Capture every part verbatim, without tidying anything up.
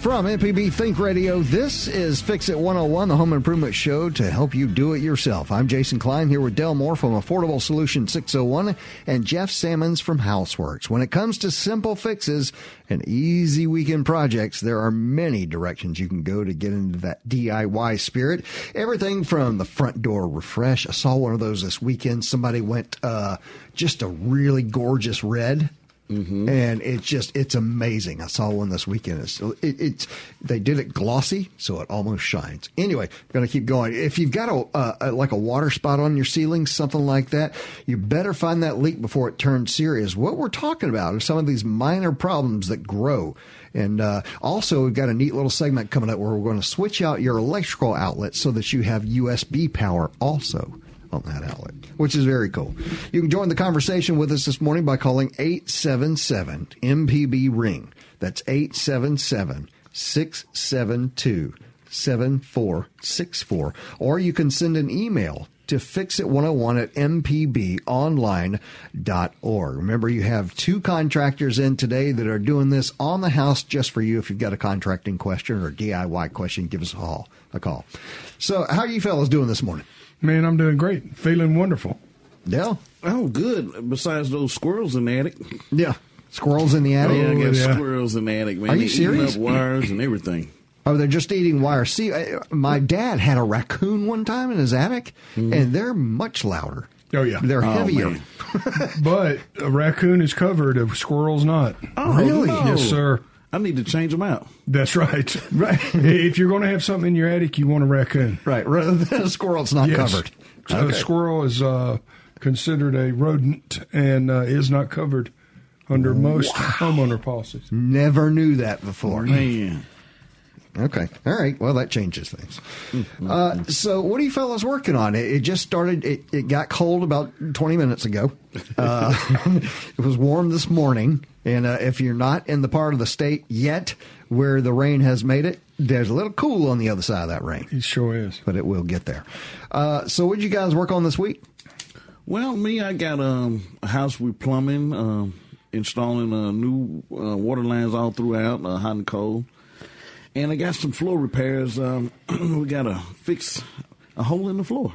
From M P B Think Radio, this is Fix It one oh one, the home improvement show to help you do it yourself. I'm Jason Klein here with Del Moore from Affordable Solutions six oh one and Jeff Sammons from Houseworks. When it comes to simple fixes and easy weekend projects, there are many directions you can go to get into that D I Y spirit. Everything from the front door refresh. I saw one of those this weekend. Somebody went uh, just a really gorgeous red. Mm-hmm. And it's just, it's amazing. I saw one this weekend. It's, it, it's they did it glossy, so it almost shines. Anyway, going to keep going. If you've got a, uh, a like a water spot on your ceiling, something like that, you better find that leak before it turns serious. What we're talking about are some of these minor problems that grow. And uh, also, we've got a neat little segment coming up where we're going to switch out your electrical outlet so that you have U S B power also on that outlet, which is very cool. You can join the conversation with us this morning by calling eight seven seven M P B ring. That's eight seven seven, six seven two, seven four six four. Or you can send an email to fix it one oh one at m p b online dot org. Remember, you have two contractors in today that are doing this on the house just for you. If you've got a contracting question or a D I Y question, give us a call. A call. So how are you fellas doing this morning? Man, I'm doing great. Feeling wonderful. Yeah. Oh, good. Besides those squirrels in the attic. Yeah. Squirrels in the attic? Oh, I got yeah. squirrels in the attic, man. Are you serious? Eating up wires and everything. Oh, they're just eating wires. See, my dad had a raccoon one time in his attic, mm-hmm. and they're much louder. Oh, yeah. They're heavier. Oh, but a raccoon is covered, a squirrel's not. Oh, really? No. Yes, sir. I need to change them out. That's right. Right. If you're going to have something in your attic, you want a raccoon. Right. Rather than a squirrel, it's not yes. covered. So okay. A squirrel is uh, considered a rodent and uh, is not covered under most wow. homeowner policies. Never knew that before. Man. Okay. All right. Well, that changes things. Mm-hmm. Uh, so what are you fellas working on? It, it just started. It, it got cold about twenty minutes ago. Uh, it was warm this morning. And uh, if you're not in the part of the state yet where the rain has made it, there's a little cool on the other side of that rain. It sure is. But it will get there. Uh, so what did you guys work on this week? Well, me, I got um, a house with plumbing, uh, installing uh, new uh, water lines all throughout, uh, hot and cold. And I got some floor repairs. Um, we got to fix a hole in the floor.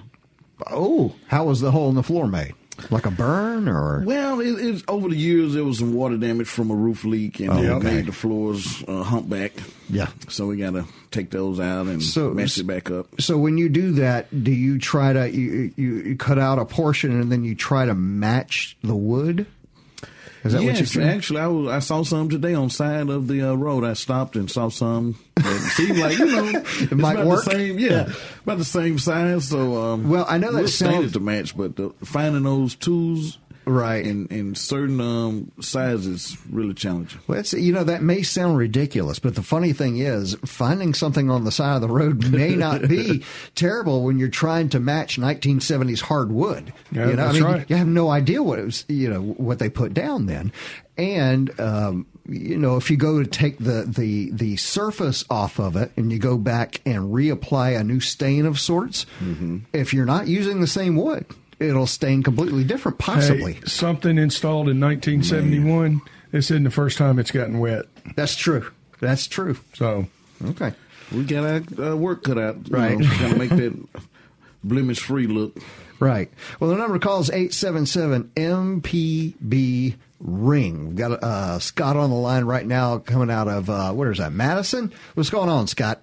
Oh, how was the hole in the floor made? Like a burn or? Well, it, it's over the years, there was some water damage from a roof leak, and oh, okay. made the floors uh, humpbacked. Yeah. So we got to take those out and so, mess it back up. So when you do that, do you try to, you, you, you cut out a portion and then you try to match the wood? Is that yes, what you said? Actually, I, was, I saw some today on side of the uh, road. I stopped and saw some. It seemed like, you know, it it's might about work. The same, yeah, yeah, about the same size. So, um, well, I know that sounds to match, but the, finding those tools right in, in certain um, sizes really challenging. Well, it's, you know, that may sound ridiculous, but the funny thing is, finding something on the side of the road may not be terrible when you're trying to match nineteen seventies hardwood. Yeah, you know, that's I mean, right. You have no idea what it was, you know, what they put down then, and. Um, You know, if you go to take the, the, the surface off of it and you go back and reapply a new stain of sorts, mm-hmm. if you're not using the same wood, it'll stain completely different, possibly. Hey, something installed in nineteen seventy-one, man. This isn't the first time it's gotten wet. That's true. That's true. So, okay. We got our uh, work cut out. Right. You know, got to make that blemish-free look. Right. Well, the number to call is eight seven seven M P B Ring. We've got uh, Scott on the line right now, coming out of uh, what is that, Madison? What's going on, Scott?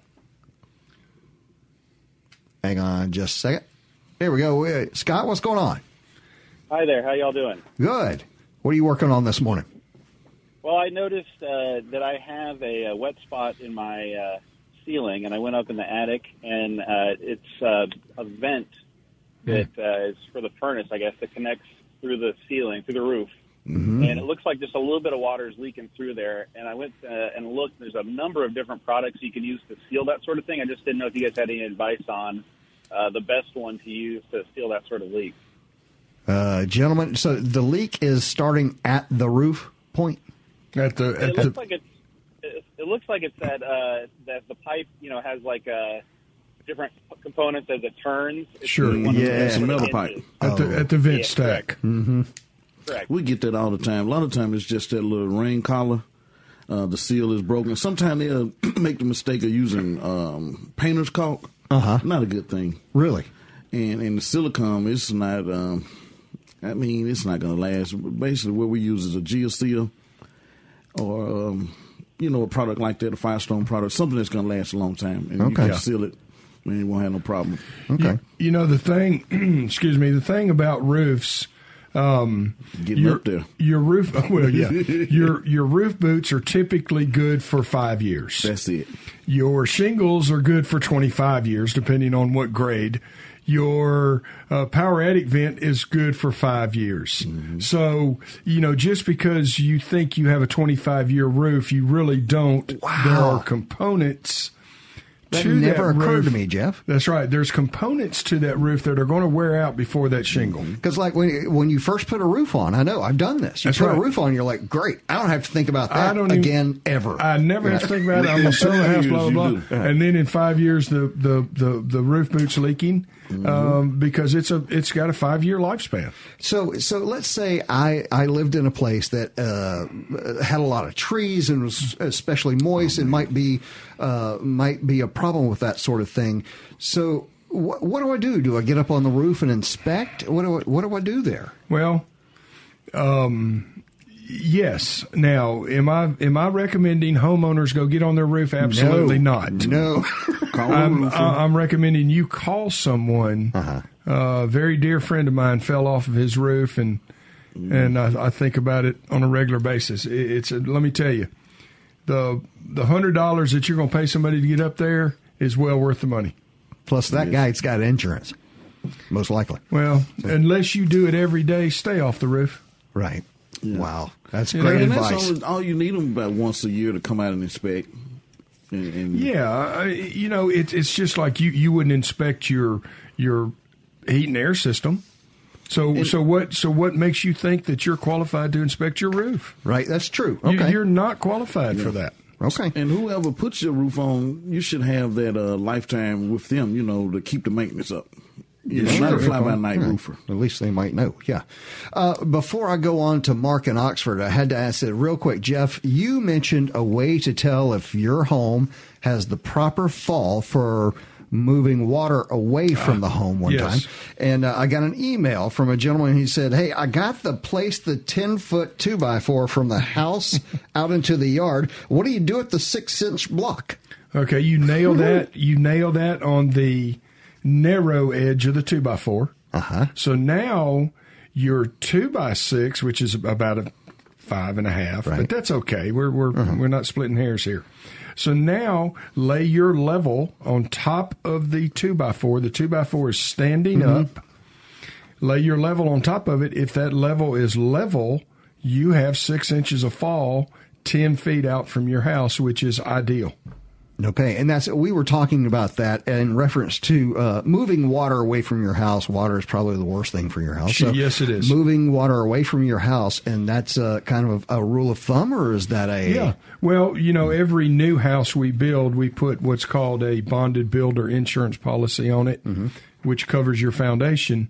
Hang on, just a second. There we go. Uh, Scott, what's going on? Hi there. How y'all doing? Good. What are you working on this morning? Well, I noticed uh, that I have a, a wet spot in my uh, ceiling, and I went up in the attic, and uh, it's uh, a vent that uh, is for the furnace, I guess, that connects through the ceiling, through the roof. Mm-hmm. And it looks like just a little bit of water is leaking through there. And I went uh, and looked. There's a number of different products you can use to seal that sort of thing. I just didn't know if you guys had any advice on uh, the best one to use to seal that sort of leak. Uh, gentlemen, so the leak is starting at the roof point? At the, at it looks the... like it's it, it looks like it said uh, that the pipe, you know, has like a different components as it turns. It's sure, one yeah, it's a metal pipe at, oh. the, at the vent yeah, stack. Correct. Mm-hmm. Correct. We get that all the time. A lot of time it's just that little rain collar. Uh, the seal is broken. Sometimes they'll make the mistake of using um, painter's caulk. Uh-huh. Not a good thing. Really? And and the silicone, it's not, um, I mean, it's not going to last. Basically, what we use is a GeoSeal or, um, you know, a product like that, a Firestone product, something that's going to last a long time. And okay. you can yeah. seal it and you won't have no problem. Okay. You, you know, the thing, excuse me, the thing about roofs, Um, Getting your, up there. Your roof, well, yeah. your your roof boots are typically good for five years. That's it. Your shingles are good for twenty-five years, depending on what grade. Your uh, power attic vent is good for five years. Mm-hmm. So, you know, just because you think you have a twenty-five-year roof, you really don't. Wow. There are components. That never that occurred roof. to me, Jeff. That's right. There's components to that roof that are going to wear out before that shingle. Because, like, when, when you first put a roof on, I know, I've done this. You That's put right. a roof on, you're like, great, I don't have to think about that I don't again even, ever. I never have to think about it. I'm going to sell the house, blah, blah, blah. Uh-huh. And then in five years, the, the, the, the roof boot's leaking mm-hmm. um, because it's a it's got a five-year lifespan. So so let's say I, I lived in a place that uh, had a lot of trees and was especially moist oh, and might be uh, might be a problem with that sort of thing. So wh- what do I do? Do I get up on the roof and inspect? What do I, what do I do there? Well, um, yes. Now, am I am I recommending homeowners go get on their roof? Absolutely no. not. No. call I'm, I'm recommending you call someone. Uh-huh. Uh, a very dear friend of mine fell off of his roof, and mm. and I, I think about it on a regular basis. It, it's a, let me tell you, the the one hundred dollars that you're going to pay somebody to get up there is well worth the money. Plus, that yes. guy's got insurance, most likely. Well, so. unless you do it every day, stay off the roof. Right. Yeah. Wow. That's yeah, great and advice. That's always, all you need them about once a year to come out and inspect. And, and yeah. I, you know, it, it's just like you, you wouldn't inspect your your heat and air system. So and, so what so what makes you think that you're qualified to inspect your roof? Right, that's true. Okay. You, you're not qualified yeah. for that. Okay. And whoever puts your roof on, you should have that uh, lifetime with them, you know, to keep the maintenance up. You're yeah, not sure. a fly-by-night yeah. roofer. At least they might know, yeah. Uh, before I go on to Mark in Oxford, I had to ask it real quick. Jeff, you mentioned a way to tell if your home has the proper fall for moving water away from the home one yes. time. And uh, I got an email from a gentleman. He said, hey, I got the place, the ten-foot two by four from the house out into the yard. What do you do with the six-inch block? Okay, you nail that. You nail that on the narrow edge of the two by four. Uh-huh. So now your two by six, which is about a five and a half, right. but that's okay. We're we're uh-huh. we're not splitting hairs here. So now lay your level on top of the two by four. The two by four is standing mm-hmm. up. Lay your level on top of it. If that level is level, you have six inches of fall ten feet out from your house, which is ideal. Okay, and that's we were talking about that in reference to uh, moving water away from your house. Water is probably the worst thing for your house. So yes, it is. Moving water away from your house, and that's uh, kind of a, a rule of thumb, or is that a... Yeah, well, you know, every new house we build, we put what's called a bonded builder insurance policy on it, mm-hmm. which covers your foundation,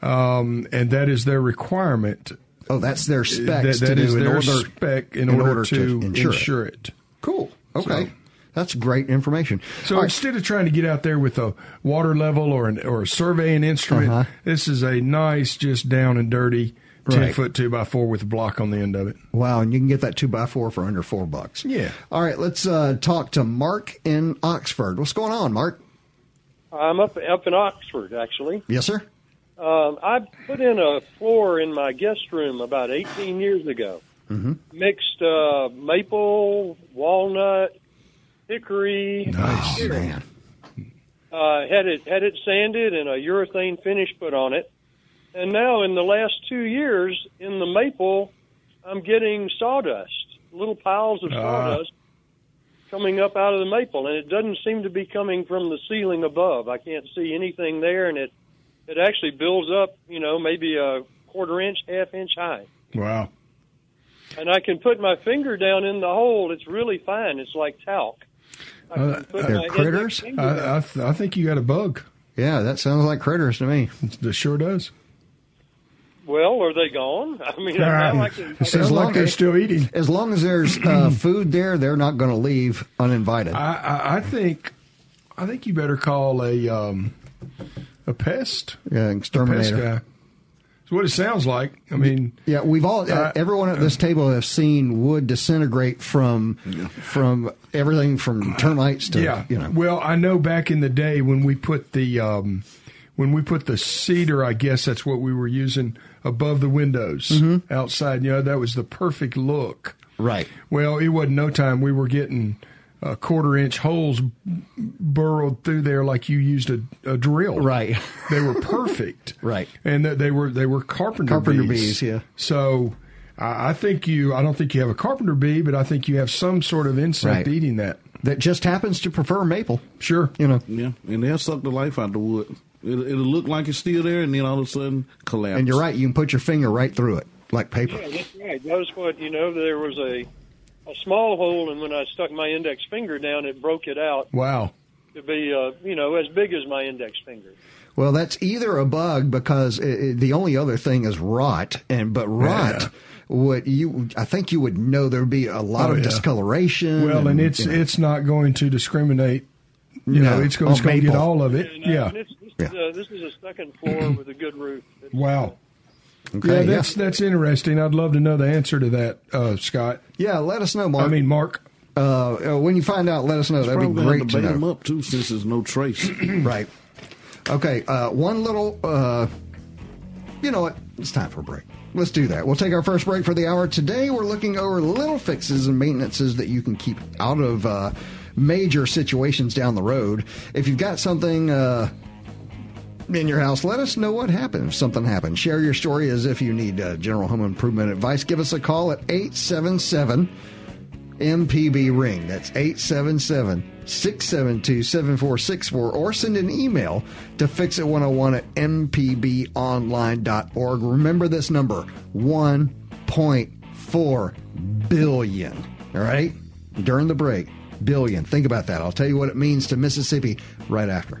um, and that is their requirement. Oh, that's their specs that, that to is do their in order, spec in, in order, order to, to insure, insure it. it. Cool, okay. So, that's great information. So right. instead of trying to get out there with a water level or an, or a surveying instrument, uh-huh. this is a nice, just down and dirty ten-foot right. two by four with a block on the end of it. Wow, and you can get that two by four for under four bucks. Yeah. All right, let's uh, talk to Mark in Oxford. What's going on, Mark? I'm up, up in Oxford, actually. Yes, sir? Um, I put in a floor in my guest room about eighteen years ago. Mm-hmm. Mixed uh, maple, walnut, hickory. Nice, oh, man. Uh, had it had it sanded and a urethane finish put on it, and now in the last two years in the maple, I'm getting sawdust, little piles of sawdust uh, coming up out of the maple, and it doesn't seem to be coming from the ceiling above. I can't see anything there, and it it actually builds up, you know, maybe a quarter inch, half inch high. Wow. And I can put my finger down in the hole. It's really fine. It's like talc. Uh, they're critters? I, I, th- I think you got a bug. Yeah, that sounds like critters to me. It sure does. Well, are they gone? I mean, I like it. It sounds like they're still eating. As long as there's uh, food there, they're not going to leave uninvited. I, I, I think, I think you better call a um, a pest, yeah, exterminator. A pest guy. It's what it sounds like. I mean, yeah, we've all, uh, everyone at this table have seen wood disintegrate from yeah. from everything from termites to yeah. you know. Well, I know back in the day when we put the um, when we put the cedar, I guess that's what we were using. Above the windows, mm-hmm. outside, you know, that was the perfect look. Right. Well, it wasn't no time. We were getting uh, quarter-inch holes burrowed through there like you used a, a drill. Right. They were perfect. Right. And th- they were they were carpenter, carpenter bees. Carpenter bees, yeah. So I, I think you, I don't think you have a carpenter bee, but I think you have some sort of insect right. eating that. That just happens to prefer maple. Sure. You know. Yeah, and they'll suck the life out of the wood. It'll, it'll look like it's still there, and then all of a sudden, collapse. And you're right. You can put your finger right through it, like paper. Yeah, that's right. That was what, you know, there was a a small hole, and when I stuck my index finger down, it broke it out. Wow. To be, uh, you know, as big as my index finger. Well, that's either a bug, because it, it, the only other thing is rot, and but rot... Yeah. What you, I think you would know there'd be a lot oh, of yeah. discoloration. Well, and, and it's you know. it's not going to discriminate. You no, know, it's going, it's going to get all of it. Yeah, no, yeah. And it's, this, yeah. Is a, this is a second floor with a good roof. It's, wow. Okay, yeah, that's yeah. that's interesting. I'd love to know the answer to that, uh, Scott. Yeah, let us know, Mark. I mean, Mark. Uh, when you find out, let us know. It's That'd be great to, to bait know. Them up too, since there's no trace. Right. Okay. Uh, one little. Uh, you know what? It's time for a break. Let's do that. We'll take our first break for the hour. Today, we're looking over little fixes and maintenances that you can keep out of uh, major situations down the road. If you've got something uh, in your house, let us know what happened. If something happened, share your story as if you need uh, general home improvement advice. Give us a call at eight seven seven M P B ring. That's eight seven seven, six seven two, seven four six four, or send an email to fix it one oh one at m p b online dot org. Remember this number, one point four billion. All right? During the break, billion. Think about that. I'll tell you what it means to Mississippi right after.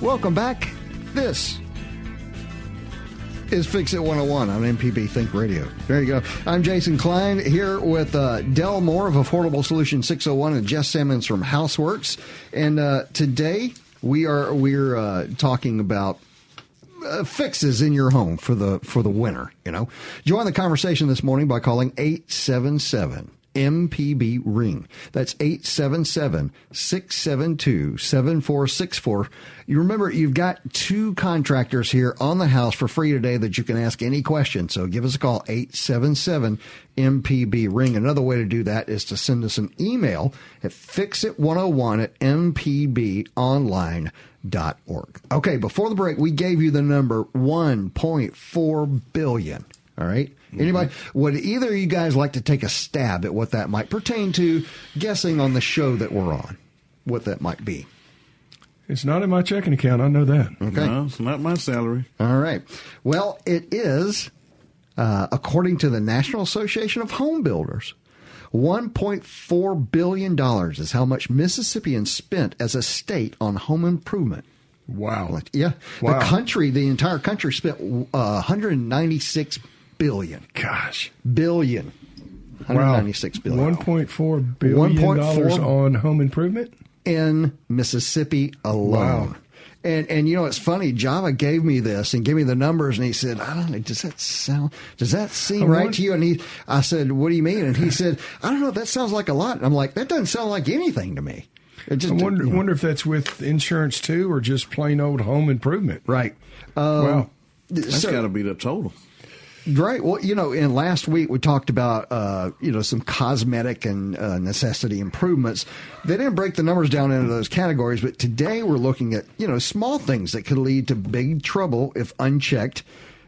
Welcome back. This is Fix It one oh one on M P B Think Radio. There you go. I'm Jason Klein here with uh, Del Moore of Affordable Solutions six oh one and Jess Simmons from Houseworks. And uh, today we are we're uh, talking about uh, fixes in your home for the for the winter. You know, join the conversation this morning by calling eight seven seven M P B ring. That's eight seven seven, six seven two, seven four six four. You remember, you've got two contractors here on the house for free today that you can ask any question. So give us a call, eight seven seven M P B ring. Another way to do that is to send us an email at fix it one oh one at m p b online dot org. Okay, before the break, we gave you the number one point four billion. All right. Anybody, would either of you guys like to take a stab at what that might pertain to, guessing on the show that we're on, what that might be? It's not in my checking account. I know that. Okay. No, it's not my salary. All right. Well, it is, uh, according to the National Association of Home Builders, one point four billion dollars is how much Mississippians spent as a state on home improvement. Wow. Yeah. Wow. The country, the entire country spent uh, one hundred ninety-six billion. Gosh. Billion. one hundred ninety-six wow. billion. one point four billion dollars one dollar on home improvement? In Mississippi alone. Wow. And, and you know, it's funny. Java gave me this and gave me the numbers, and he said, I don't know, does that sound, does that seem right to you? And he, I said, what do you mean? And he said, I don't know, that sounds like a lot. And I'm like, that doesn't sound like anything to me. Just, I wonder, you know. wonder if that's with insurance, too, or just plain old home improvement. Right. Um, wow. That's so, got to be the total. Right. Well, you know, and last week we talked about, uh, you know, some cosmetic and uh, necessity improvements. They didn't break the numbers down into those categories, but today we're looking at, you know, small things that could lead to big trouble if unchecked.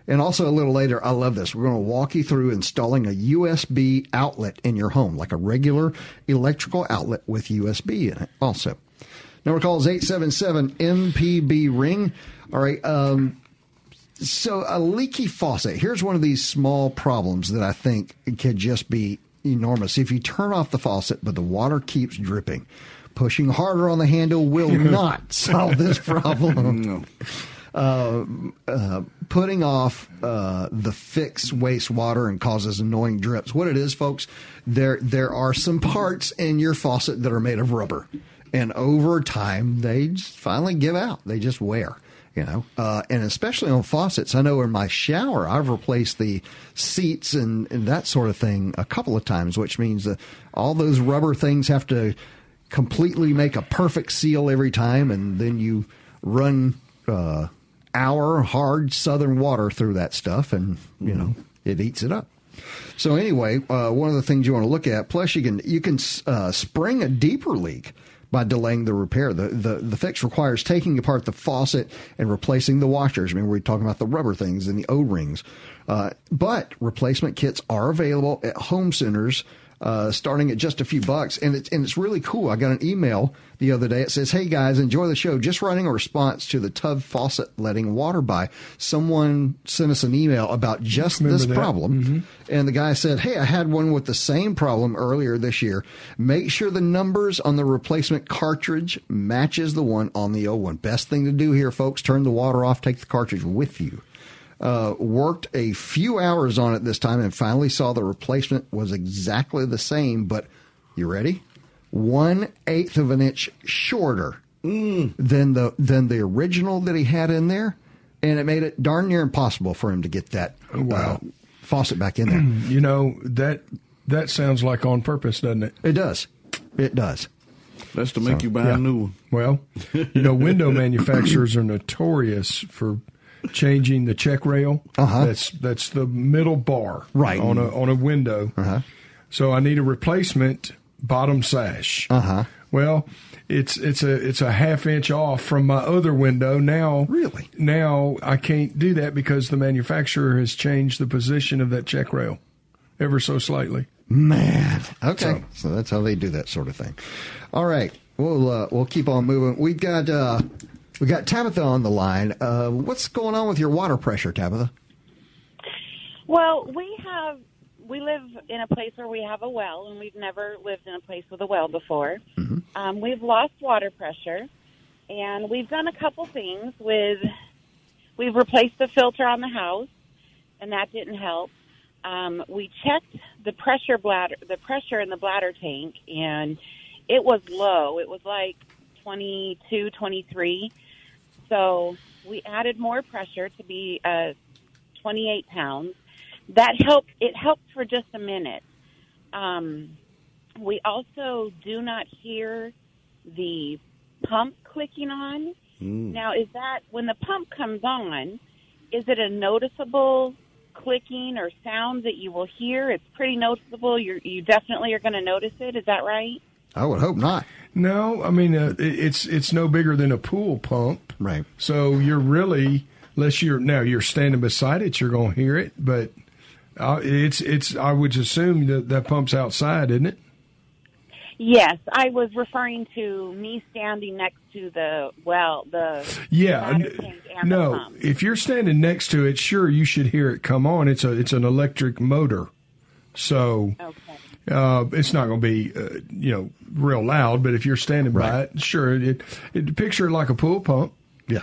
And also a little later, I love this. We're going to walk you through installing a U S B outlet in your home, like a regular electrical outlet with U S B in it also. Number calls eight seven seven M P B ring. All right. Um, so a leaky faucet. Here's one of these small problems that I think could just be enormous. If you turn off the faucet, but the water keeps dripping, pushing harder on the handle will not solve this problem. No. Uh, uh, putting off uh, the fix wastes water and causes annoying drips. What it is, folks, there there are some parts in your faucet that are made of rubber, and over time they just finally give out. They just wear, you know. Uh, and especially on faucets, I know in my shower I've replaced the seats and, and that sort of thing a couple of times, which means that all those rubber things have to completely make a perfect seal every time, and then you run. Uh, Our hard southern water through that stuff, and you know it eats it up. So anyway, uh, one of the things you want to look at. Plus, you can you can uh, spring a deeper leak by delaying the repair. The, the the fix requires taking apart the faucet and replacing the washers. Remember, we were talking about the rubber things and the O-rings. Uh, but replacement kits are available at home centers. Uh, starting at just a few bucks. And it's, and it's really cool. I got an email the other day. It says, hey, guys, enjoy the show. Just writing a response to the tub faucet letting water by. Someone sent us an email about just Remember this that. problem. Mm-hmm. And the guy said, hey, I had one with the same problem earlier this year. Make sure the numbers on the replacement cartridge matches the one on the old one. Best thing to do here, folks, turn the water off, take the cartridge with you. Uh, worked a few hours on it this time and finally saw the replacement was exactly the same, but you ready? One eighth of an inch shorter mm. than the than the original that he had in there, and it made it darn near impossible for him to get that oh, wow. uh, faucet back in there. You know, that that sounds like on purpose, doesn't it? It does. It does. That's to make so, you buy yeah. a new one. Well, you know, window manufacturers are notorious for changing the check rail. Uh-huh. That's that's the middle bar right. on a on a window. Uh-huh. So I need a replacement bottom sash. Uh-huh. Well, it's it's a it's a half inch off from my other window now. Really? Now I can't do that because the manufacturer has changed the position of that check rail ever so slightly. Man. Okay. So, so that's how they do that sort of thing. All right. We'll uh, we'll keep on moving. We've got uh We got Tabitha on the line. Uh, what's going on with your water pressure, Tabitha? Well, we have we live in a place where we have a well, and we've never lived in a place with a well before. Mm-hmm. Um, we've lost water pressure, and we've done a couple things. With we've replaced the filter on the house, and that didn't help. Um, we checked the pressure bladder, the pressure in the bladder tank, and it was low. It was like twenty-two, twenty-three. So we added more pressure to be uh, twenty-eight pounds. That helped. It helped for just a minute. Um, we also do not hear the pump clicking on. Mm. Now, is that when the pump comes on, is it a noticeable clicking or sound that you will hear? It's pretty noticeable. You're, you definitely are going to notice it. Is that right? I would hope not. No, I mean, uh, it's it's no bigger than a pool pump. Right. So you're really, unless you're, now you're standing beside it, you're going to hear it. But uh, it's, it's. I would assume that that pump's outside, isn't it? Yes. I was referring to me standing next to the, well, the yeah. water tank and no, the pump. If you're standing next to it, sure, you should hear it come on. It's a It's an electric motor. So. Okay. Uh, it's not going to be, uh, you know, real loud, but if you're standing right. by it, sure, it, it picture it like a pool pump. Yeah.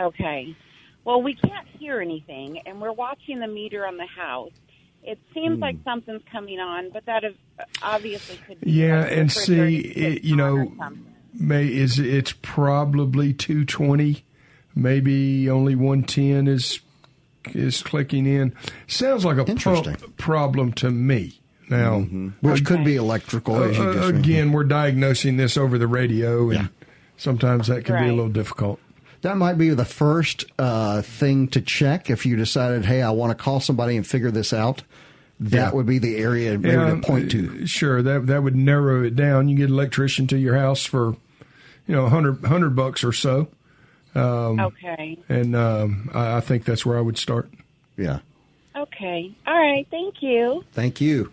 Okay. Well, we can't hear anything, and we're watching the meter on the house. It seems mm. like something's coming on, but that obviously could be. Yeah, and see, it, you know, may is it's probably two twenty, maybe only one ten is is clicking in. Sounds like a pump problem to me. Now, mm-hmm. which okay. could be electrical. Uh, as you just again, remember. We're diagnosing this over the radio, and yeah. sometimes that can right. be a little difficult. that might be the first uh, thing to check if you decided, hey, I want to call somebody and figure this out. That yeah. would be the area maybe yeah, to point to. Sure, that that would narrow it down. You get an electrician to your house for, you know, a hundred bucks or so. Um, okay. And um, I, I think that's where I would start. Yeah. Okay. All right. Thank you. Thank you.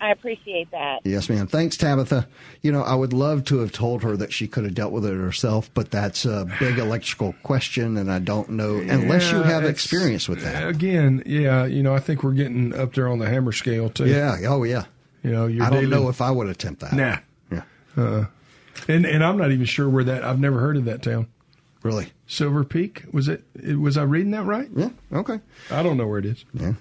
I appreciate that. Yes, ma'am. Thanks, Tabitha. You know, I would love to have told her that she could have dealt with it herself, but that's a big electrical question, and I don't know, unless yeah, you have experience with that. Again, yeah, you know, I think we're getting up there on the hammer scale, too. Yeah. Oh, yeah. You know, you're I don't dealing, know if I would attempt that. Nah. Yeah. Uh, and, and I'm not even sure where that, I've never heard of that town. Really? Silver Peak? Was it? Was I reading that right? Yeah. Okay. I don't know where it is. Yeah.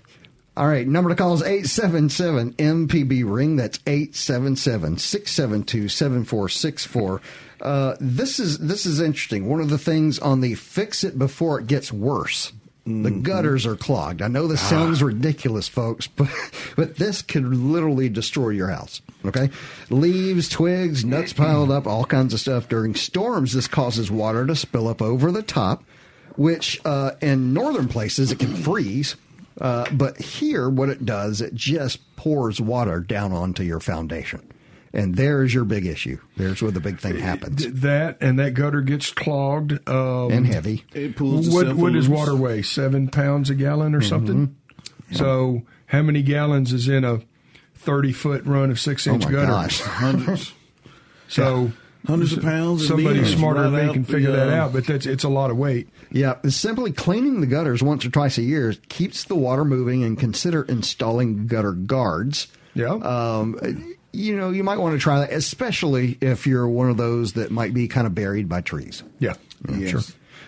All right. Number to call is eight seven seven M P B ring. That's eight seven seven, six seven two, seven four six four. Uh, this is this is interesting. One of the things on the fix it before it gets worse. Mm-hmm. The gutters are clogged. I know this ah. sounds ridiculous, folks, but but this could literally destroy your house. Okay, leaves, twigs, nuts piled up, all kinds of stuff. During storms, this causes water to spill up over the top, which uh, in northern places it can freeze. Uh, but here, what it does, it just pours water down onto your foundation. And there's your big issue. There's where the big thing happens. That and that gutter gets clogged. Um, and heavy. It pulls what, what is water weigh? Seven pounds a gallon or mm-hmm. something? Yeah. So how many gallons is in a thirty-foot run of six-inch oh gutter? Gosh. Hundreds. So... Yeah. Hundreds of pounds. Somebody smarter than me can figure that out, but that's it's a lot of weight. Yeah, simply cleaning the gutters once or twice a year keeps the water moving, and consider installing gutter guards. Yeah. Um, you know, you might want to try that, especially if you're one of those that might be kind of buried by trees. Yeah, yes. Sure.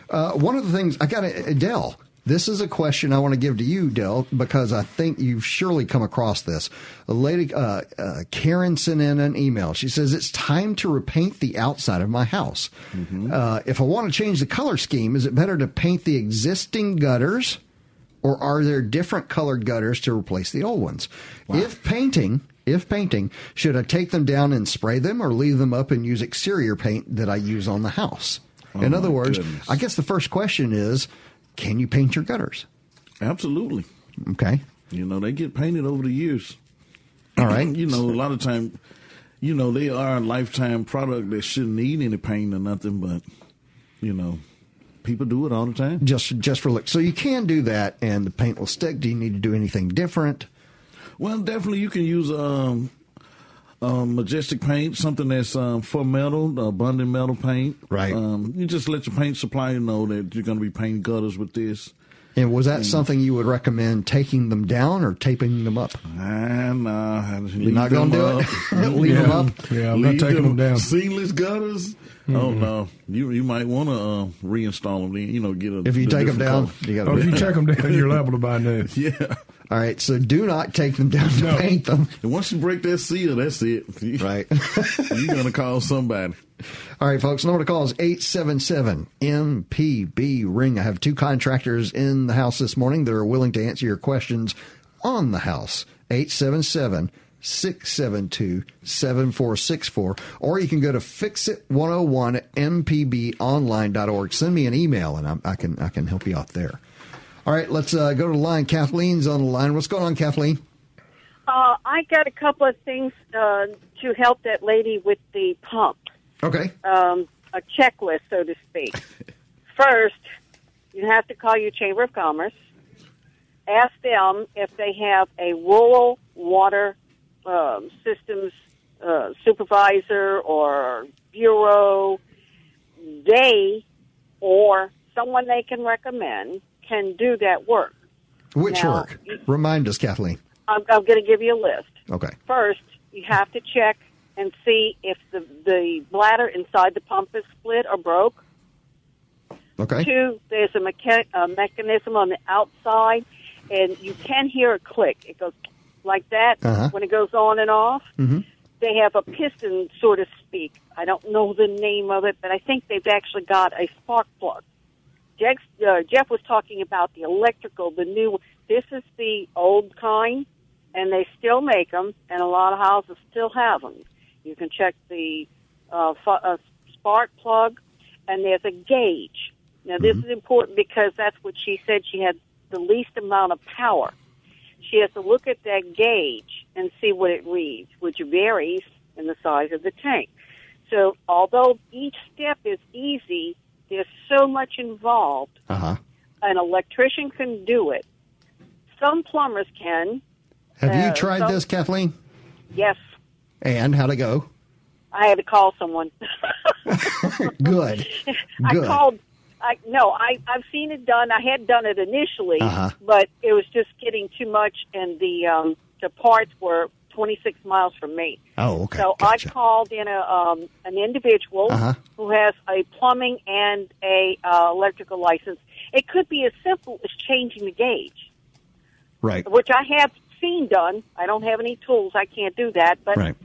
Uh, one of the things I got, Adele. This is a question I want to give to you, Del, because I think you've surely come across this. A lady, uh, uh, Karen sent in an email. She says, it's time to repaint the outside of my house. Mm-hmm. Uh, if I want to change the color scheme, is it better to paint the existing gutters, or are there different colored gutters to replace the old ones? Wow. If painting, if painting, should I take them down and spray them, or leave them up and use exterior paint that I use on the house? Oh, in other words, goodness. I guess the first question is, can you paint your gutters? Absolutely. Okay. You know, they get painted over the years. All right. You know, a lot of time, you know, they are a lifetime product that shouldn't need any paint or nothing, but, you know, people do it all the time. Just just for look. So you can do that, and the paint will stick. Do you need to do anything different? Well, definitely you can use um, um, majestic paint, something that's um, for metal, abundant metal paint. Right. Um, you just let your paint supplier know that you're going to be painting gutters with this. And was that and, something you would recommend, taking them down or taping them up? I, nah, you're not going to do up. it? Leave yeah. them up? Yeah, I'm leave not taking them, them down. Seamless gutters? Mm-hmm. Oh, no. You you might want to uh, reinstall them. You know, get a, if you take them down, you got to oh, if you take them down, you're liable to buy new. Yeah. All right, so do not take them down to no. paint them. And once you break that seal, that's it. Right. You're going to call somebody. All right, folks, number to call is eight seven seven M P B ring. I have two contractors in the house this morning that are willing to answer your questions on the house. eight seven seven, six seven two, seven four six four. Or you can go to fix it one oh one at m p b online dot org. Send me an email, and I'm, I can I can help you out there. All right, let's uh, go to the line. Kathleen's on the line. What's going on, Kathleen? Uh, I got a couple of things uh, to help that lady with the pump. Okay. Um, a checklist, so to speak. First, you have to call your Chamber of Commerce. Ask them if they have a rural water um, systems uh, supervisor or bureau. They or someone they can recommend can do that work. Which now, work? Remind us, Kathleen. I'm, I'm going to give you a list. Okay. First, you have to check and see if the, the bladder inside the pump is split or broke. Okay. Two, there's a, mecha- a mechanism on the outside, and you can hear a click. It goes like that uh-huh. when it goes on and off. Mm-hmm. They have a piston, so to speak. I don't know the name of it, but I think they've actually got a spark plug. Jeff, uh, Jeff was talking about the electrical, the new. This is the old kind, and they still make them, and a lot of houses still have them. You can check the uh, f- uh, spark plug, and there's a gauge. Now, this mm-hmm. is important because that's what she said. She had the least amount of power. She has to look at that gauge and see what it reads, which varies in the size of the tank. So although each step is easy, there's so much involved. Uh-huh. An electrician can do it. Some plumbers can. Have uh, you tried some... this, Kathleen? Yes. And how'd it go? I had to call someone. Good. Good. I called. I, no, I, I've seen it done. I had done it initially, uh-huh. but it was just getting too much, and the um, the parts were twenty-six miles from me. Oh, okay. So gotcha. I called in a um, an individual uh-huh. who has a plumbing and a uh, electrical license. It could be as simple as changing the gauge, right? Which I have seen done. I don't have any tools. I can't do that, but right.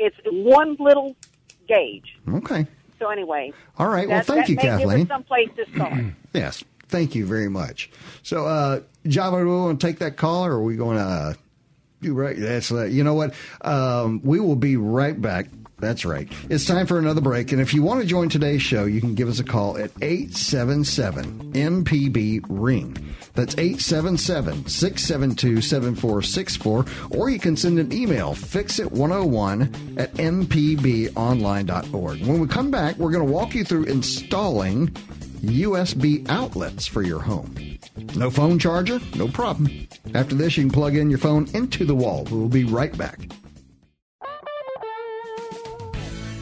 it's one little gauge. Okay. So anyway, all right. Well, thank you, Kathleen. Someplace to start. Yes, thank you very much. So, uh, Java, do we want to take that call, or are we going to uh, do right? That's uh, you know what? Um, we will be right back. That's right. It's time for another break. And if you want to join today's show, you can give us a call at eight seven seven M P B ring. That's eight seven seven, six seven two, seven four six four. Or you can send an email, fix it one oh one at m p b online dot org. When we come back, we're going to walk you through installing U S B outlets for your home. No phone charger? No problem. After this, you can plug in your phone into the wall. We'll be right back.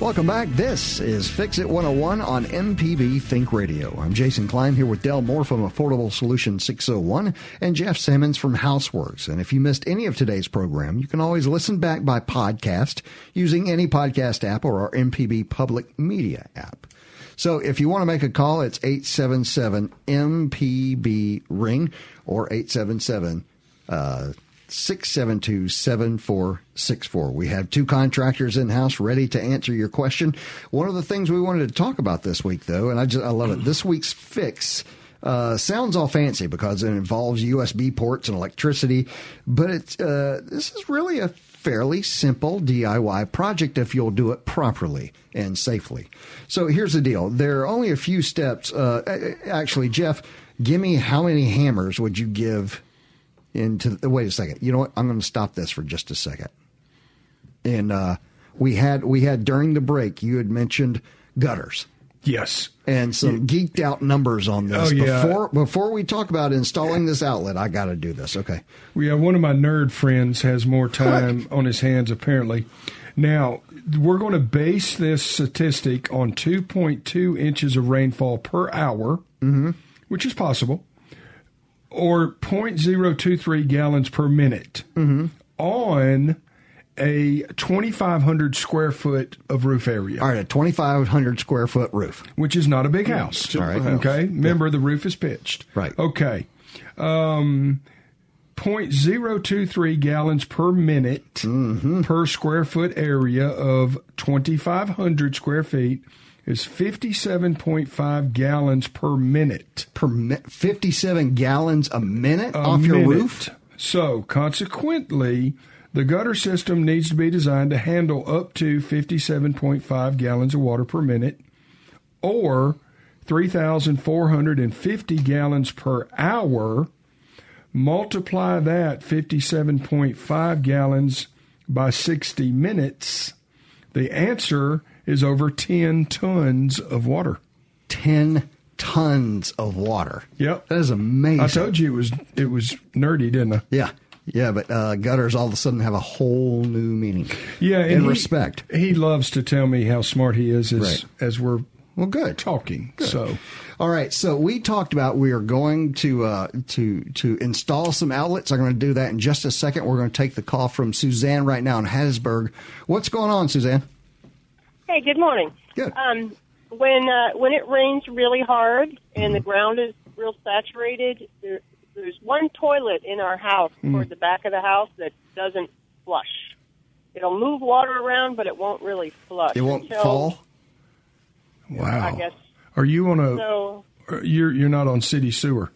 Welcome back. This is Fix It one oh one on M P B Think Radio. I'm Jason Klein here with Dale Moore from Affordable Solutions six oh one and Jeff Sammons from Houseworks. And if you missed any of today's program, you can always listen back by podcast using any podcast app or our M P B Public Media app. So if you want to make a call, it's eight seven seven M P B ring or eight seven seven uh six seven two, seven four six four. We have two contractors in-house ready to answer your question. One of the things we wanted to talk about this week, though, and I just I love it, this week's fix uh, sounds all fancy because it involves U S B ports and electricity, but it's, uh, this is really a fairly simple D I Y project if you'll do it properly and safely. So here's the deal. There are only a few steps. Uh, actually, Jeff, give me how many hammers would you give into the, wait a second. You know what? I'm going to stop this for just a second. And uh, we had we had during the break, you had mentioned gutters. Yes. And some yeah. geeked out numbers on this. Oh, yeah. Before before we talk about installing this outlet, I got to do this. Okay. We have one of my nerd friends has more time on his hands apparently. Now, we're going to base this statistic on two point two inches of rainfall per hour, mm-hmm. which is possible. Or zero point zero two three gallons per minute mm-hmm. on a twenty-five hundred square foot of roof area. All right, a twenty-five hundred square foot roof. Which is not a big house. All right. Okay, remember yeah. the roof is pitched. Right. Okay, um, zero point zero two three gallons per minute mm-hmm. per square foot area of twenty-five hundred square feet. Is fifty-seven point five gallons per minute. Per mi- fifty-seven gallons a minute a off minute. Your roof? So, consequently, the gutter system needs to be designed to handle up to fifty-seven point five gallons of water per minute or three thousand four hundred fifty gallons per hour. Multiply that fifty-seven point five gallons by sixty minutes. The answer is over ten tons of water. ten tons of water. Yep. That is amazing. I told you it was it was nerdy, didn't I? Yeah. Yeah, but uh, gutters all of a sudden have a whole new meaning. Yeah. And, and he, respect. He loves to tell me how smart he is as, right. as we're well, good. talking. Good. So, all right. So we talked about we are going to, uh, to, to install some outlets. I'm going to do that in just a second. We're going to take the call from Suzanne right now in Hattiesburg. What's going on, Suzanne? Hey, good morning. Good. Um, when uh, when it rains really hard and mm-hmm. the ground is real saturated, there, there's one toilet in our house mm-hmm. toward the back of the house that doesn't flush. It'll move water around, but it won't really flush. It won't until, fall? Wow. I guess. Are you on a... So, you're, you're not on city sewer?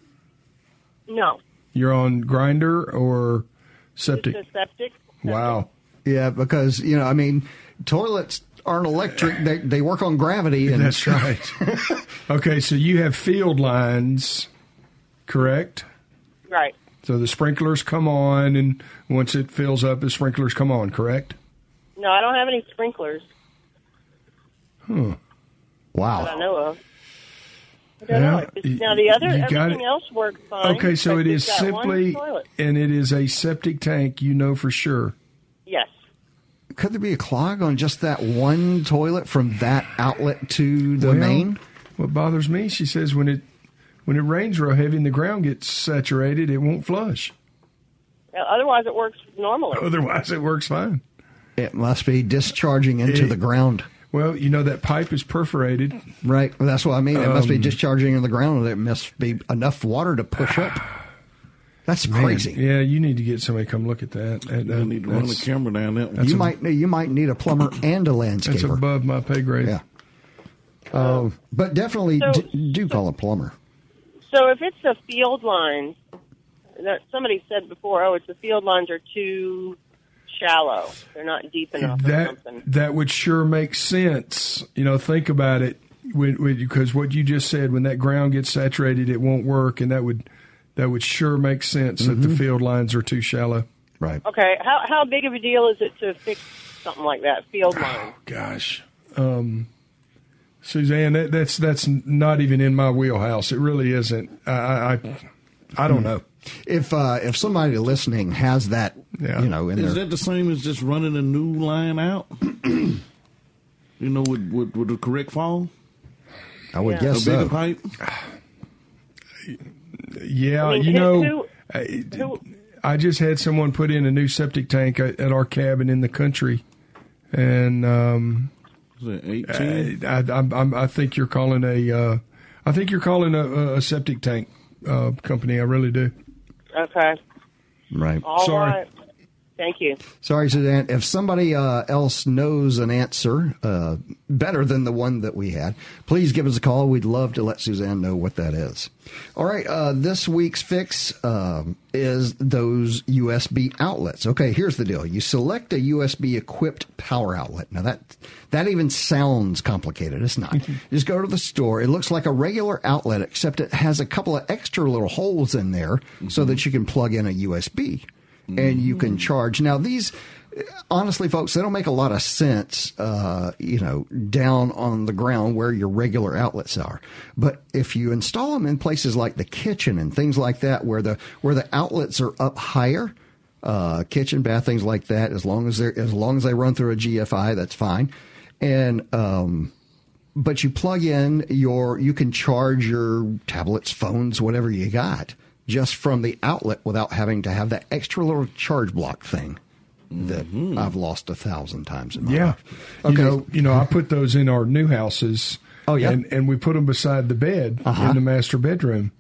No. You're on grinder or septic? Just a septic. Wow. Septic. Yeah, because, you know, I mean, toilets... aren't electric. They, they work on gravity. And that's right. Okay, so you have field lines, correct? Right. So the sprinklers come on, and once it fills up, the sprinklers come on, correct? No, I don't have any sprinklers. Hmm. Wow. That I know of. I don't now, know. It's, now, the other, everything else works fine. Okay, so it is simply, and it is a septic tank, you know for sure. Yes. Could there be a clog on just that one toilet from that outlet to the well, main? What bothers me, she says, when it when it rains real heavy and the ground gets saturated, it won't flush. Now, otherwise, it works normally. Otherwise, it works fine. It must be discharging into it, the ground. Well, you know, that pipe is perforated. Right. Well, that's what I mean. It um, must be discharging in the ground. There must be enough water to push up. That's man, crazy. Yeah, you need to get somebody to come look at that. that I need to run the camera down that one. You, a, might, you might need a plumber and a landscaper. That's above my pay grade. Yeah. Uh, but definitely so, d- do so, call a plumber. So if it's a field line, somebody said before, oh, it's the field lines are too... shallow. They're not deep enough that, or something. That would sure make sense. You know, think about it, because what you just said, when that ground gets saturated, it won't work, and that would that would sure make sense mm-hmm. that the field lines are too shallow. Right. Okay. How how big of a deal is it to fix something like that, field line? Oh, gosh. Um, Suzanne, that, that's that's not even in my wheelhouse. It really isn't. I I, I don't mm-hmm. know. If uh, if somebody listening has that, yeah. you know, in is their... that the same as just running a new line out? you know, would would would the correct fall? I would yeah. guess a so. Bigger pipe. yeah, I mean, you who, know, who, I, who, I just had someone put in a new septic tank at, at our cabin in the country, and um, was it eighteen? I, I, I, I think you're calling a, uh, I think you're calling a, a septic tank uh, company. I really do. Okay. Right. All Sorry. Right. Thank you. Sorry, Suzanne. If somebody uh, else knows an answer uh, better than the one that we had, please give us a call. We'd love to let Suzanne know what that is. All right. Uh, this week's fix uh, is those U S B outlets. Okay, here's the deal. You select a U S B-equipped power outlet. Now, that that even sounds complicated. It's not. Mm-hmm. Just go to the store. It looks like a regular outlet, except it has a couple of extra little holes in there mm-hmm. so that you can plug in a U S B. And you can charge. Now, these, honestly, folks, they don't make a lot of sense, uh, you know, down on the ground where your regular outlets are. But if you install them in places like the kitchen and things like that, where the where the outlets are up higher, uh, kitchen, bath, things like that, as long as they're as long as they run through a G F I, that's fine. And um, but you plug in your, you can charge your tablets, phones, whatever you got, just from the outlet without having to have that extra little charge block thing that mm-hmm. I've lost a thousand times in my yeah. life. Okay. You know, you know, I put those in our new houses. Oh, yeah. And, and we put them beside the bed uh-huh. in the master bedroom.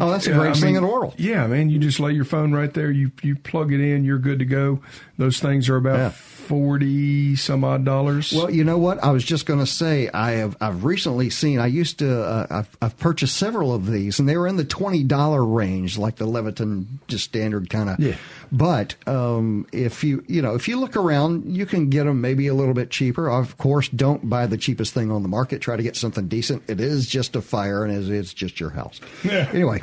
Oh, that's the greatest uh, I mean, thing in the world. Yeah, man. You just lay your phone right there. You you plug it in. You're good to go. Those things are about yeah. forty some odd dollars. Well, you know what? I was just going to say, I have I've recently seen, I used to, uh, I've, I've purchased several of these, and they were in the twenty dollars range, like the Leviton, just standard kind of. Yeah. But um, if you, you know, if you look around, you can get them maybe a little bit cheaper. Of course, don't buy the cheapest thing on the market. Try to get something decent. It is just a fire, and it is just your house. Yeah. Anyway.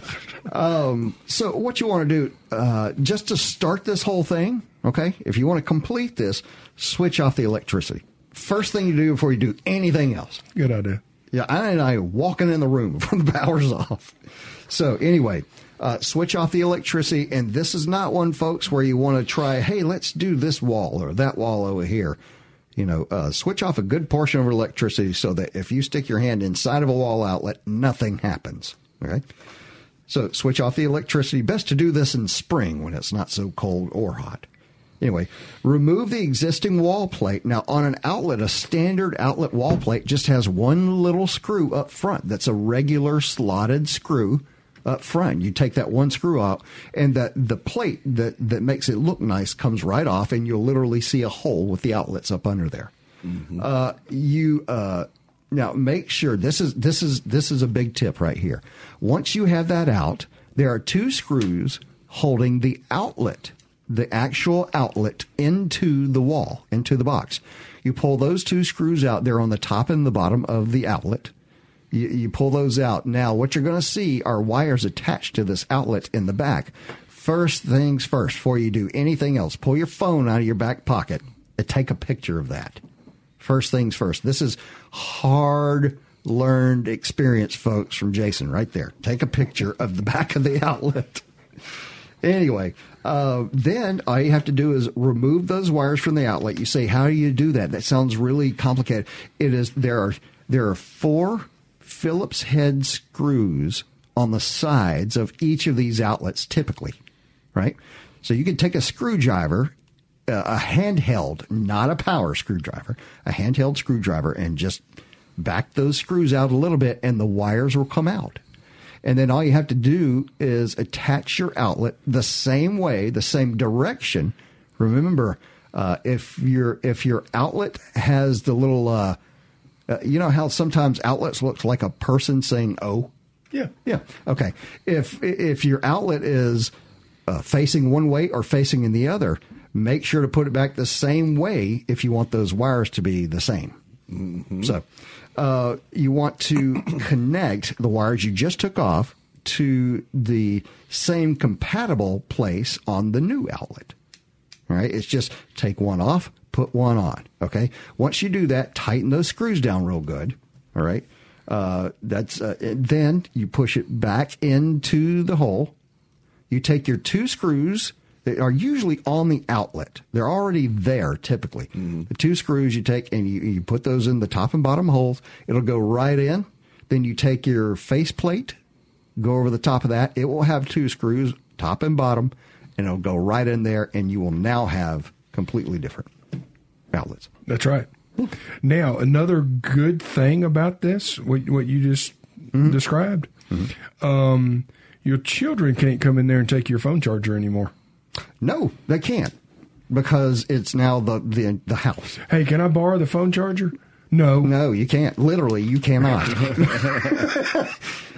Um, so what you want to do, uh, just to start this whole thing, okay, if you want to complete this, switch off the electricity. First thing you do before you do anything else. Good idea. Yeah, I and I walking in the room before the power's off. So anyway, uh, switch off the electricity. And this is not one, folks, where you want to try, hey, let's do this wall or that wall over here. You know, uh, switch off a good portion of electricity so that if you stick your hand inside of a wall outlet, nothing happens, okay? So switch off the electricity. Best to do this in spring when it's not so cold or hot. Anyway, remove the existing wall plate. Now, on an outlet, a standard outlet wall plate just has one little screw up front. That's a regular slotted screw up front. You take that one screw out, and the, the plate that, that makes it look nice comes right off, and you'll literally see a hole with the outlets up under there. Mm-hmm. Uh, you... Uh, Now, make sure this is this is this is a big tip right here. Once you have that out, there are two screws holding the outlet, the actual outlet into the wall, into the box. You pull those two screws out. They're on the top and the bottom of the outlet. You, you pull those out. Now, what you're going to see are wires attached to this outlet in the back. First things first, before you do anything else, pull your phone out of your back pocket and take a picture of that. First things first. This is hard learned experience, folks, from Jason right there. Take a picture of the back of the outlet. Anyway, uh, then all you have to do is remove those wires from the outlet. You say, how do you do that? That sounds really complicated. It is. There are there are four Phillips head screws on the sides of each of these outlets typically, right? So you can take a screwdriver, a handheld, not a power screwdriver, a handheld screwdriver, and just back those screws out a little bit, and the wires will come out. And then all you have to do is attach your outlet the same way, the same direction. Remember, uh, if your if your outlet has the little, uh, uh, you know how sometimes outlets look like a person saying "oh," yeah, yeah, okay. If if your outlet is uh, facing one way or facing in the other, make sure to put it back the same way if you want those wires to be the same. Mm-hmm. So. Uh, you want to connect the wires you just took off to the same compatible place on the new outlet. All right. It's just take one off, put one on. Okay. Once you do that, tighten those screws down real good. All right. Uh, that's uh, then you push it back into the hole. You take your two screws that are usually on the outlet. They're already there, typically. Mm-hmm. The two screws you take and you, you put those in the top and bottom holes. It'll go right in. Then you take your faceplate, go over the top of that. It will have two screws, top and bottom, and it'll go right in there, and you will now have completely different outlets. That's right. Mm-hmm. Now, another good thing about this, what, what you just mm-hmm. described, mm-hmm. um, your children can't come in there and take your phone charger anymore. No, they can't, because it's now the, the the house. Hey, can I borrow the phone charger? No. No, you can't. Literally, you cannot.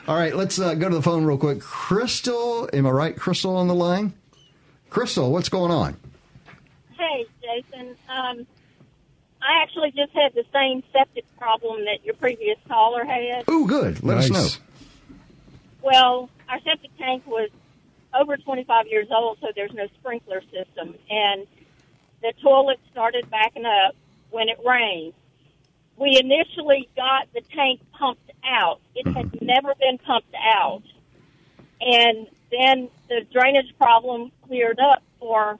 All right, let's uh, go to the phone real quick. Crystal, am I right? Crystal on the line? Crystal, what's going on? Hey, Jason. Um, I actually just had the same septic problem that your previous caller had. Oh, good. Let nice. us know. Well, our septic tank was over twenty-five years old, so there's no sprinkler system. And the toilet started backing up when it rained. We initially got the tank pumped out. It had never been pumped out. And then the drainage problem cleared up for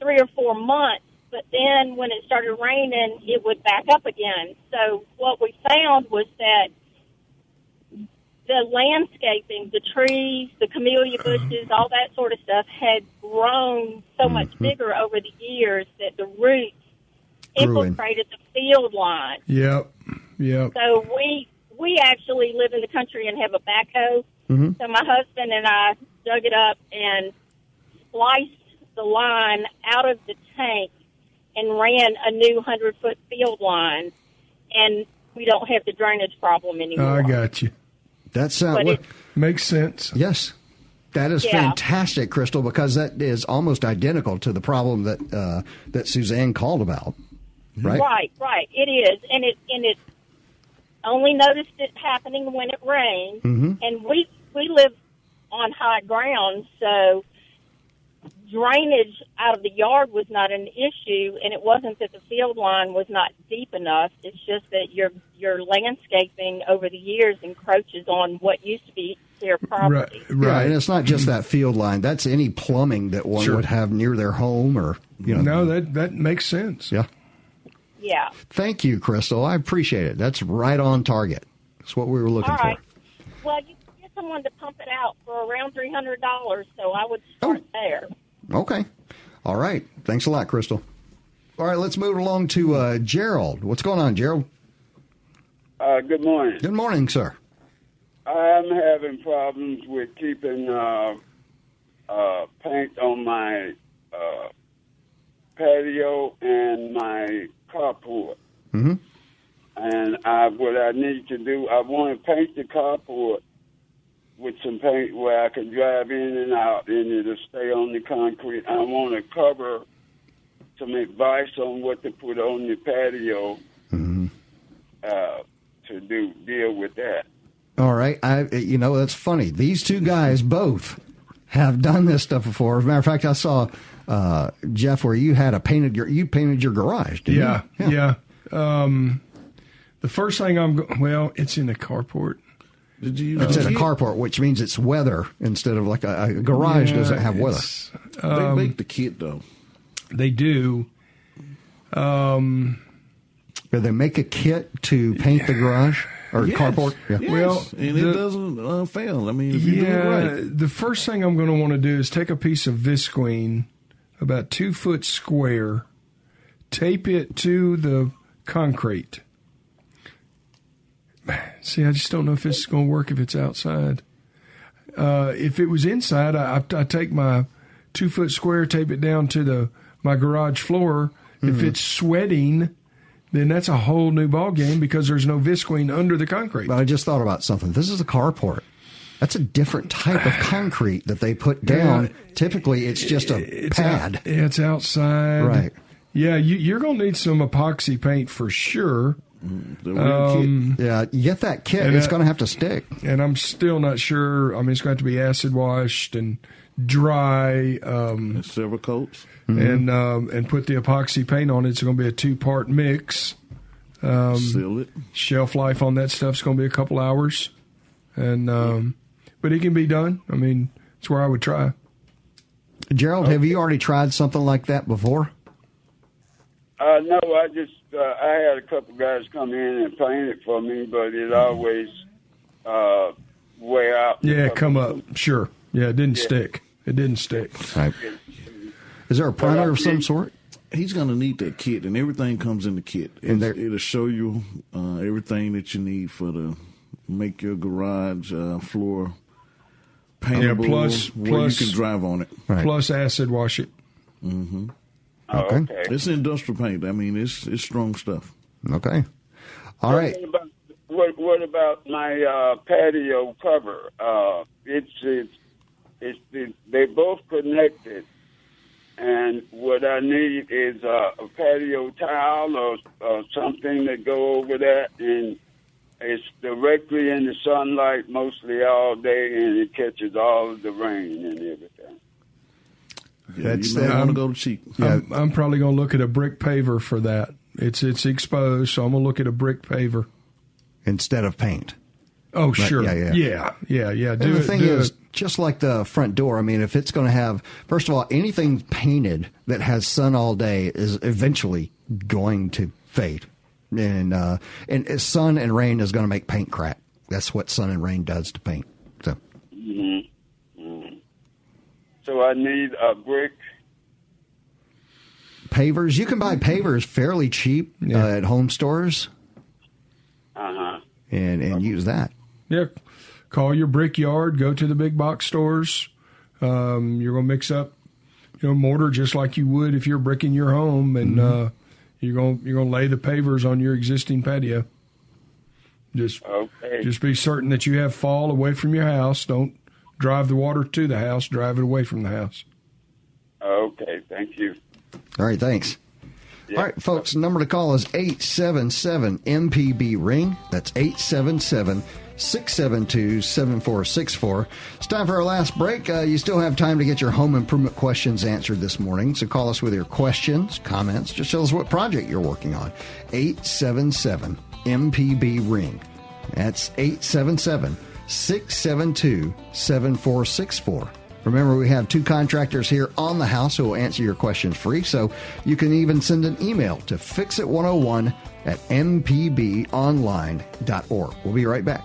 three or four months. But then when it started raining, it would back up again. So what we found was that the landscaping, the trees, the camellia bushes, all that sort of stuff had grown so mm-hmm. much bigger over the years that the roots Ruin. infiltrated the field line. Yep, yep. So we we actually live in the country and have a backhoe. Mm-hmm. So my husband and I dug it up and spliced the line out of the tank and ran a new hundred-foot field line, and we don't have the drainage problem anymore. I got you. That sounds it, makes sense. Yes, that is yeah. fantastic, Crystal, because that is almost identical to the problem that uh, that Suzanne called about. Right, right, right. It is, and it and it only noticed it happening when it rained, mm-hmm. and we we live on high ground, so drainage out of the yard was not an issue, and it wasn't that the field line was not deep enough. It's just that your your landscaping over the years encroaches on what used to be their property. Right, right. Yeah, and it's not just that field line. That's any plumbing that one sure. would have near their home, or you know. No, that that makes sense. Yeah. Yeah. Thank you, Crystal. I appreciate it. That's right on target. That's what we were looking All right. for. Well, you can get someone to pump it out for around three hundred dollars, so I would start oh. there. Okay. All right. Thanks a lot, Crystal. All right, let's move along to uh, Gerald. What's going on, Gerald? Uh, good morning. Good morning, sir. I'm having problems with keeping uh, uh, paint on my uh, patio and my carport. Mm-hmm. And I, what I need to do, I want to paint the carport with some paint where I can drive in and out and it'll stay on the concrete. I want to cover some advice on what to put on the patio mm-hmm. uh, to do deal with that. All right. I, you know, that's funny. These two guys both have done this stuff before. As a matter of fact, I saw, uh, Jeff, where you had a painted your, you painted your garage, didn't yeah, you? Yeah, yeah. Um, the first thing I'm go- well, it's in the carport. Did you? It's uh, in a carport, which means it's weather instead of like a, a garage yeah, doesn't have weather. Um, they make the kit though. They do. Um, do they make a kit to paint yeah. the garage or yes. carport? Yeah. Yes. Well, and the, it doesn't uh, fail. I mean, if you yeah, do it right. The first thing I'm going to want to do is take a piece of visqueen, about two foot square, tape it to the concrete. See, I just don't know if this is going to work if it's outside. Uh, if it was inside, I, I, I take my two foot square, tape it down to the my garage floor. Mm-hmm. If it's sweating, then that's a whole new ball game because there's no visqueen under the concrete. But I just thought about something. This is a carport. That's a different type of concrete that they put down. Yeah. Typically, it's just a it's pad. Out, it's outside, right? Yeah, you, you're going to need some epoxy paint for sure. Um, yeah, you get that kit. It's I, going to have to stick. And I'm still not sure. I mean, it's going to have to be acid washed and dry. Um, and several coats. Mm-hmm. And um, and put the epoxy paint on it. It's going to be a two-part mix. Um, Seal it. Shelf life on that stuff is going to be a couple hours. And um, but it can be done. I mean, it's where I would try. Gerald, okay. Have you already tried something like that before? Uh, no, I just uh, I had a couple guys come in and paint it for me, but it always uh, wear out. Yeah, come up. Sure. Yeah, it didn't yeah. stick. It didn't stick. Right. Is there a primer of some sort? He's going to need that kit, and everything comes in the kit. And it'll show you uh, everything that you need for the make your garage uh, floor paintable. Yeah, plus, where plus you can drive on it. Right. Plus acid wash it. Mm-hmm. Okay. Oh, okay. It's industrial paint. I mean, it's it's strong stuff. Okay. All right. What about, what, what about my uh, patio cover? Uh, it's, it's, it's it's they both connected, and what I need is uh, a patio towel or, or something that go over that, and it's directly in the sunlight mostly all day, and it catches all of the rain and everything. Yeah, that's you know, I'm, I'm, go cheap. Yeah. I'm, I'm probably going to look at a brick paver for that. It's it's exposed, so I'm going to look at a brick paver. Instead of paint. Oh, right. Sure. Yeah, yeah, yeah. yeah, yeah. Do and the it, thing do is, it. Just like the front door, I mean, if it's going to have, first of all, anything painted that has sun all day is eventually going to fade. And, uh, and sun and rain is going to make paint crack. That's what sun and rain does to paint. So. Mm-hmm. So I need a brick. Pavers. You can buy pavers fairly cheap yeah. uh, at home stores. Uh-huh. And and use that. Yeah. Call your brickyard. Go to the big box stores. Um, you're going to mix up you know, mortar just like you would if you're bricking your home. And mm-hmm. uh, you're going you're going to lay the pavers on your existing patio. Just, okay. just be certain that you have fall away from your house. Don't. Drive the water to the house, drive it away from the house. Okay, thank you. All right, thanks. Yeah. All right, folks, the number to call is eight seven seven M P B ring. That's eight seven seven, six seven two, seven four six four. It's time for our last break. Uh, you still have time to get your home improvement questions answered this morning, so call us with your questions, comments. Just tell us what project you're working on. eight seven seven M P B ring. That's eight seven seven M P B ring. six seven two, seven four six four. Remember, we have two contractors here on the house who will answer your questions free, so you can even send an email to fix it one oh one at m p b online dot org. We'll be right back.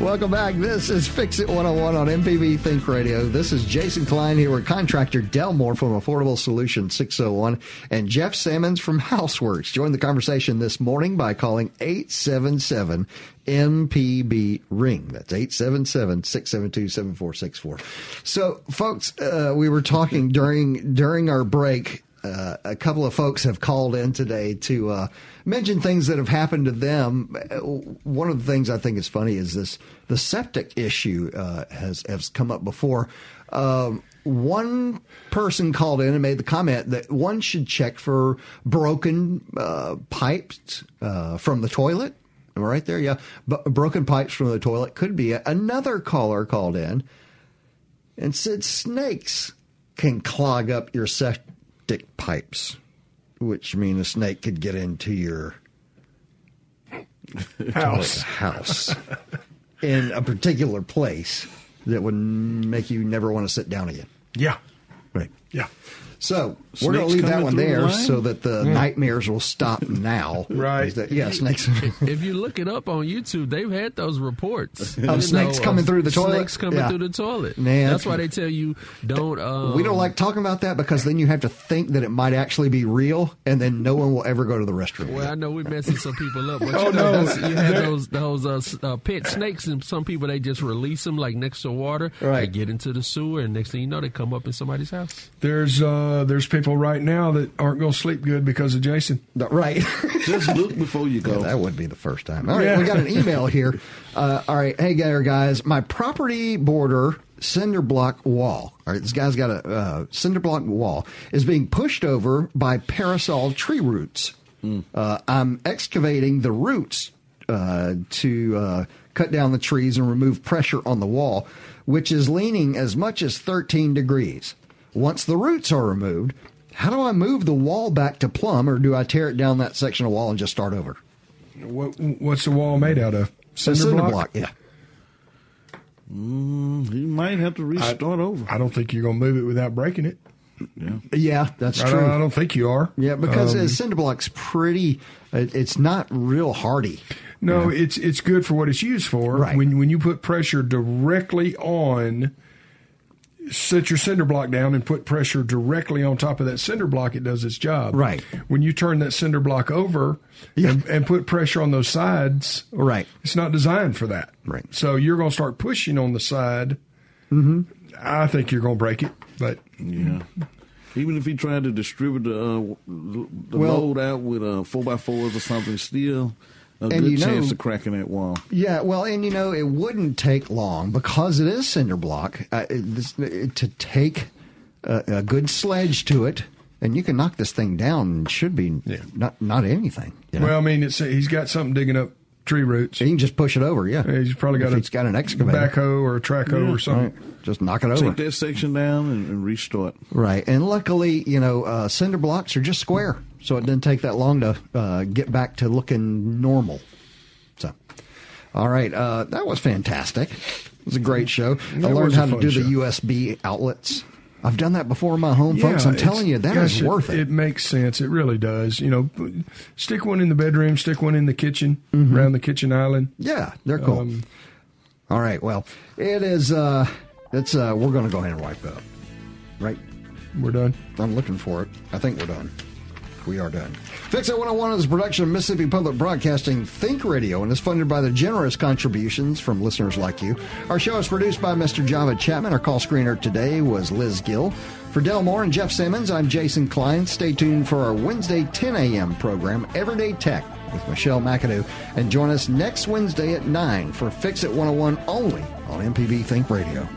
Welcome back. This is Fix It one oh one on M P B Think Radio. This is Jason Klein here with contractor Delmore from Affordable Solutions six oh one and Jeff Sammons from Houseworks. Join the conversation this morning by calling eight seven seven M P B ring. That's eight seven seven, six seven two, seven four six four. So, folks, uh, we were talking during during our break. Uh, a couple of folks have called in today to uh, mention things that have happened to them. One of the things I think is funny is this: the septic issue uh, has has come up before. Um, one person called in and made the comment that one should check for broken uh, pipes uh, from the toilet. Am I right there? Yeah, B- broken pipes from the toilet could be it. Another caller called in and said snakes can clog up your septic. Pipes, which mean a snake could get into your house house in a particular place that would make you never want to sit down again. Yeah. Right. Yeah. So snakes we're going to leave that one there the so that the yeah. nightmares will stop now. Right. That, yeah, snakes. If you look it up on YouTube, they've had those reports. Of snakes know, coming through the toilet? Snakes coming yeah. through the toilet. Man, that's why they tell you don't. Um, we don't like talking about that because then you have to think that it might actually be real, and then no one will ever go to the restroom. Well, I know we're messing some people up. But oh, you know, no. You have those, those uh, uh, pet snakes, and some people, they just release them like next to water. Right. They get into the sewer, and next thing you know, they come up in somebody's house. There's uh, Uh, there's people right now that aren't going to sleep good because of Jason. Right. Just look before you go. Yeah, that would be the first time. All right, yeah. We got an email here. Uh, all right, hey there, guys. My property border cinder block wall, all right, this guy's got a uh, cinder block wall, is being pushed over by parasol tree roots. Mm. Uh, I'm excavating the roots uh, to uh, cut down the trees and remove pressure on the wall, which is leaning as much as thirteen degrees. Once the roots are removed, how do I move the wall back to plumb, or do I tear it down that section of wall and just start over? What, what's the wall made out of? Cinder, cinder block? block? Yeah. Mm, you might have to restart I, over. I don't think you're going to move it without breaking it. Yeah, yeah, that's I, true. I don't think you are. Yeah, because um, cinder block's pretty. It's not real hardy. No, yeah. it's it's good for what it's used for. Right. When when you put pressure directly on. Set your cinder block down and put pressure directly on top of that cinder block, it does its job. Right. When you turn that cinder block over yeah. and, and put pressure on those sides, right. It's not designed for that. Right. So you're going to start pushing on the side. Mm-hmm. I think you're going to break it. But yeah. Even if he tried to distribute the, uh, the well, load out with uh, four by fours or something, still a and good you know, chance of cracking that wall. Yeah, well, and you know, it wouldn't take long because it is cinder block uh, it, it, to take a, a good sledge to it, and you can knock this thing down. And it should be yeah. not not anything. You know? Well, I mean, it's he's got something digging up tree roots. He can just push it over. Yeah, he's probably got if a he's got an excavator, backhoe, or a trackhoe yeah. or something. Right. Just knock it over. Take that section down and, and restart. Right, and luckily, you know, uh, cinder blocks are just square. So it didn't take that long to uh, get back to looking normal. So, all right, uh, that was fantastic. It was a great show. Yeah, I learned how to do show. the U S B outlets. I've done that before in my home, yeah, folks. I'm telling you, that gosh, is worth it. It makes sense. It really does. You know, stick one in the bedroom, stick one in the kitchen, mm-hmm. around the kitchen island. Yeah, they're cool. Um, all right, well, it is. Uh, it's. Uh, we're going to go ahead and wipe up. Right, we're done. I'm looking for it. I think we're done. We are done. Fix It one oh one is a production of Mississippi Public Broadcasting Think Radio and is funded by the generous contributions from listeners like you. Our show is produced by Mister Java Chapman. Our call screener today was Liz Gill. For Delmore and Jeff Simmons, I'm Jason Klein. Stay tuned for our Wednesday ten a.m. program, Everyday Tech, with Michelle McAdoo. And join us next Wednesday at nine for Fix It one oh one only on M P B Think Radio.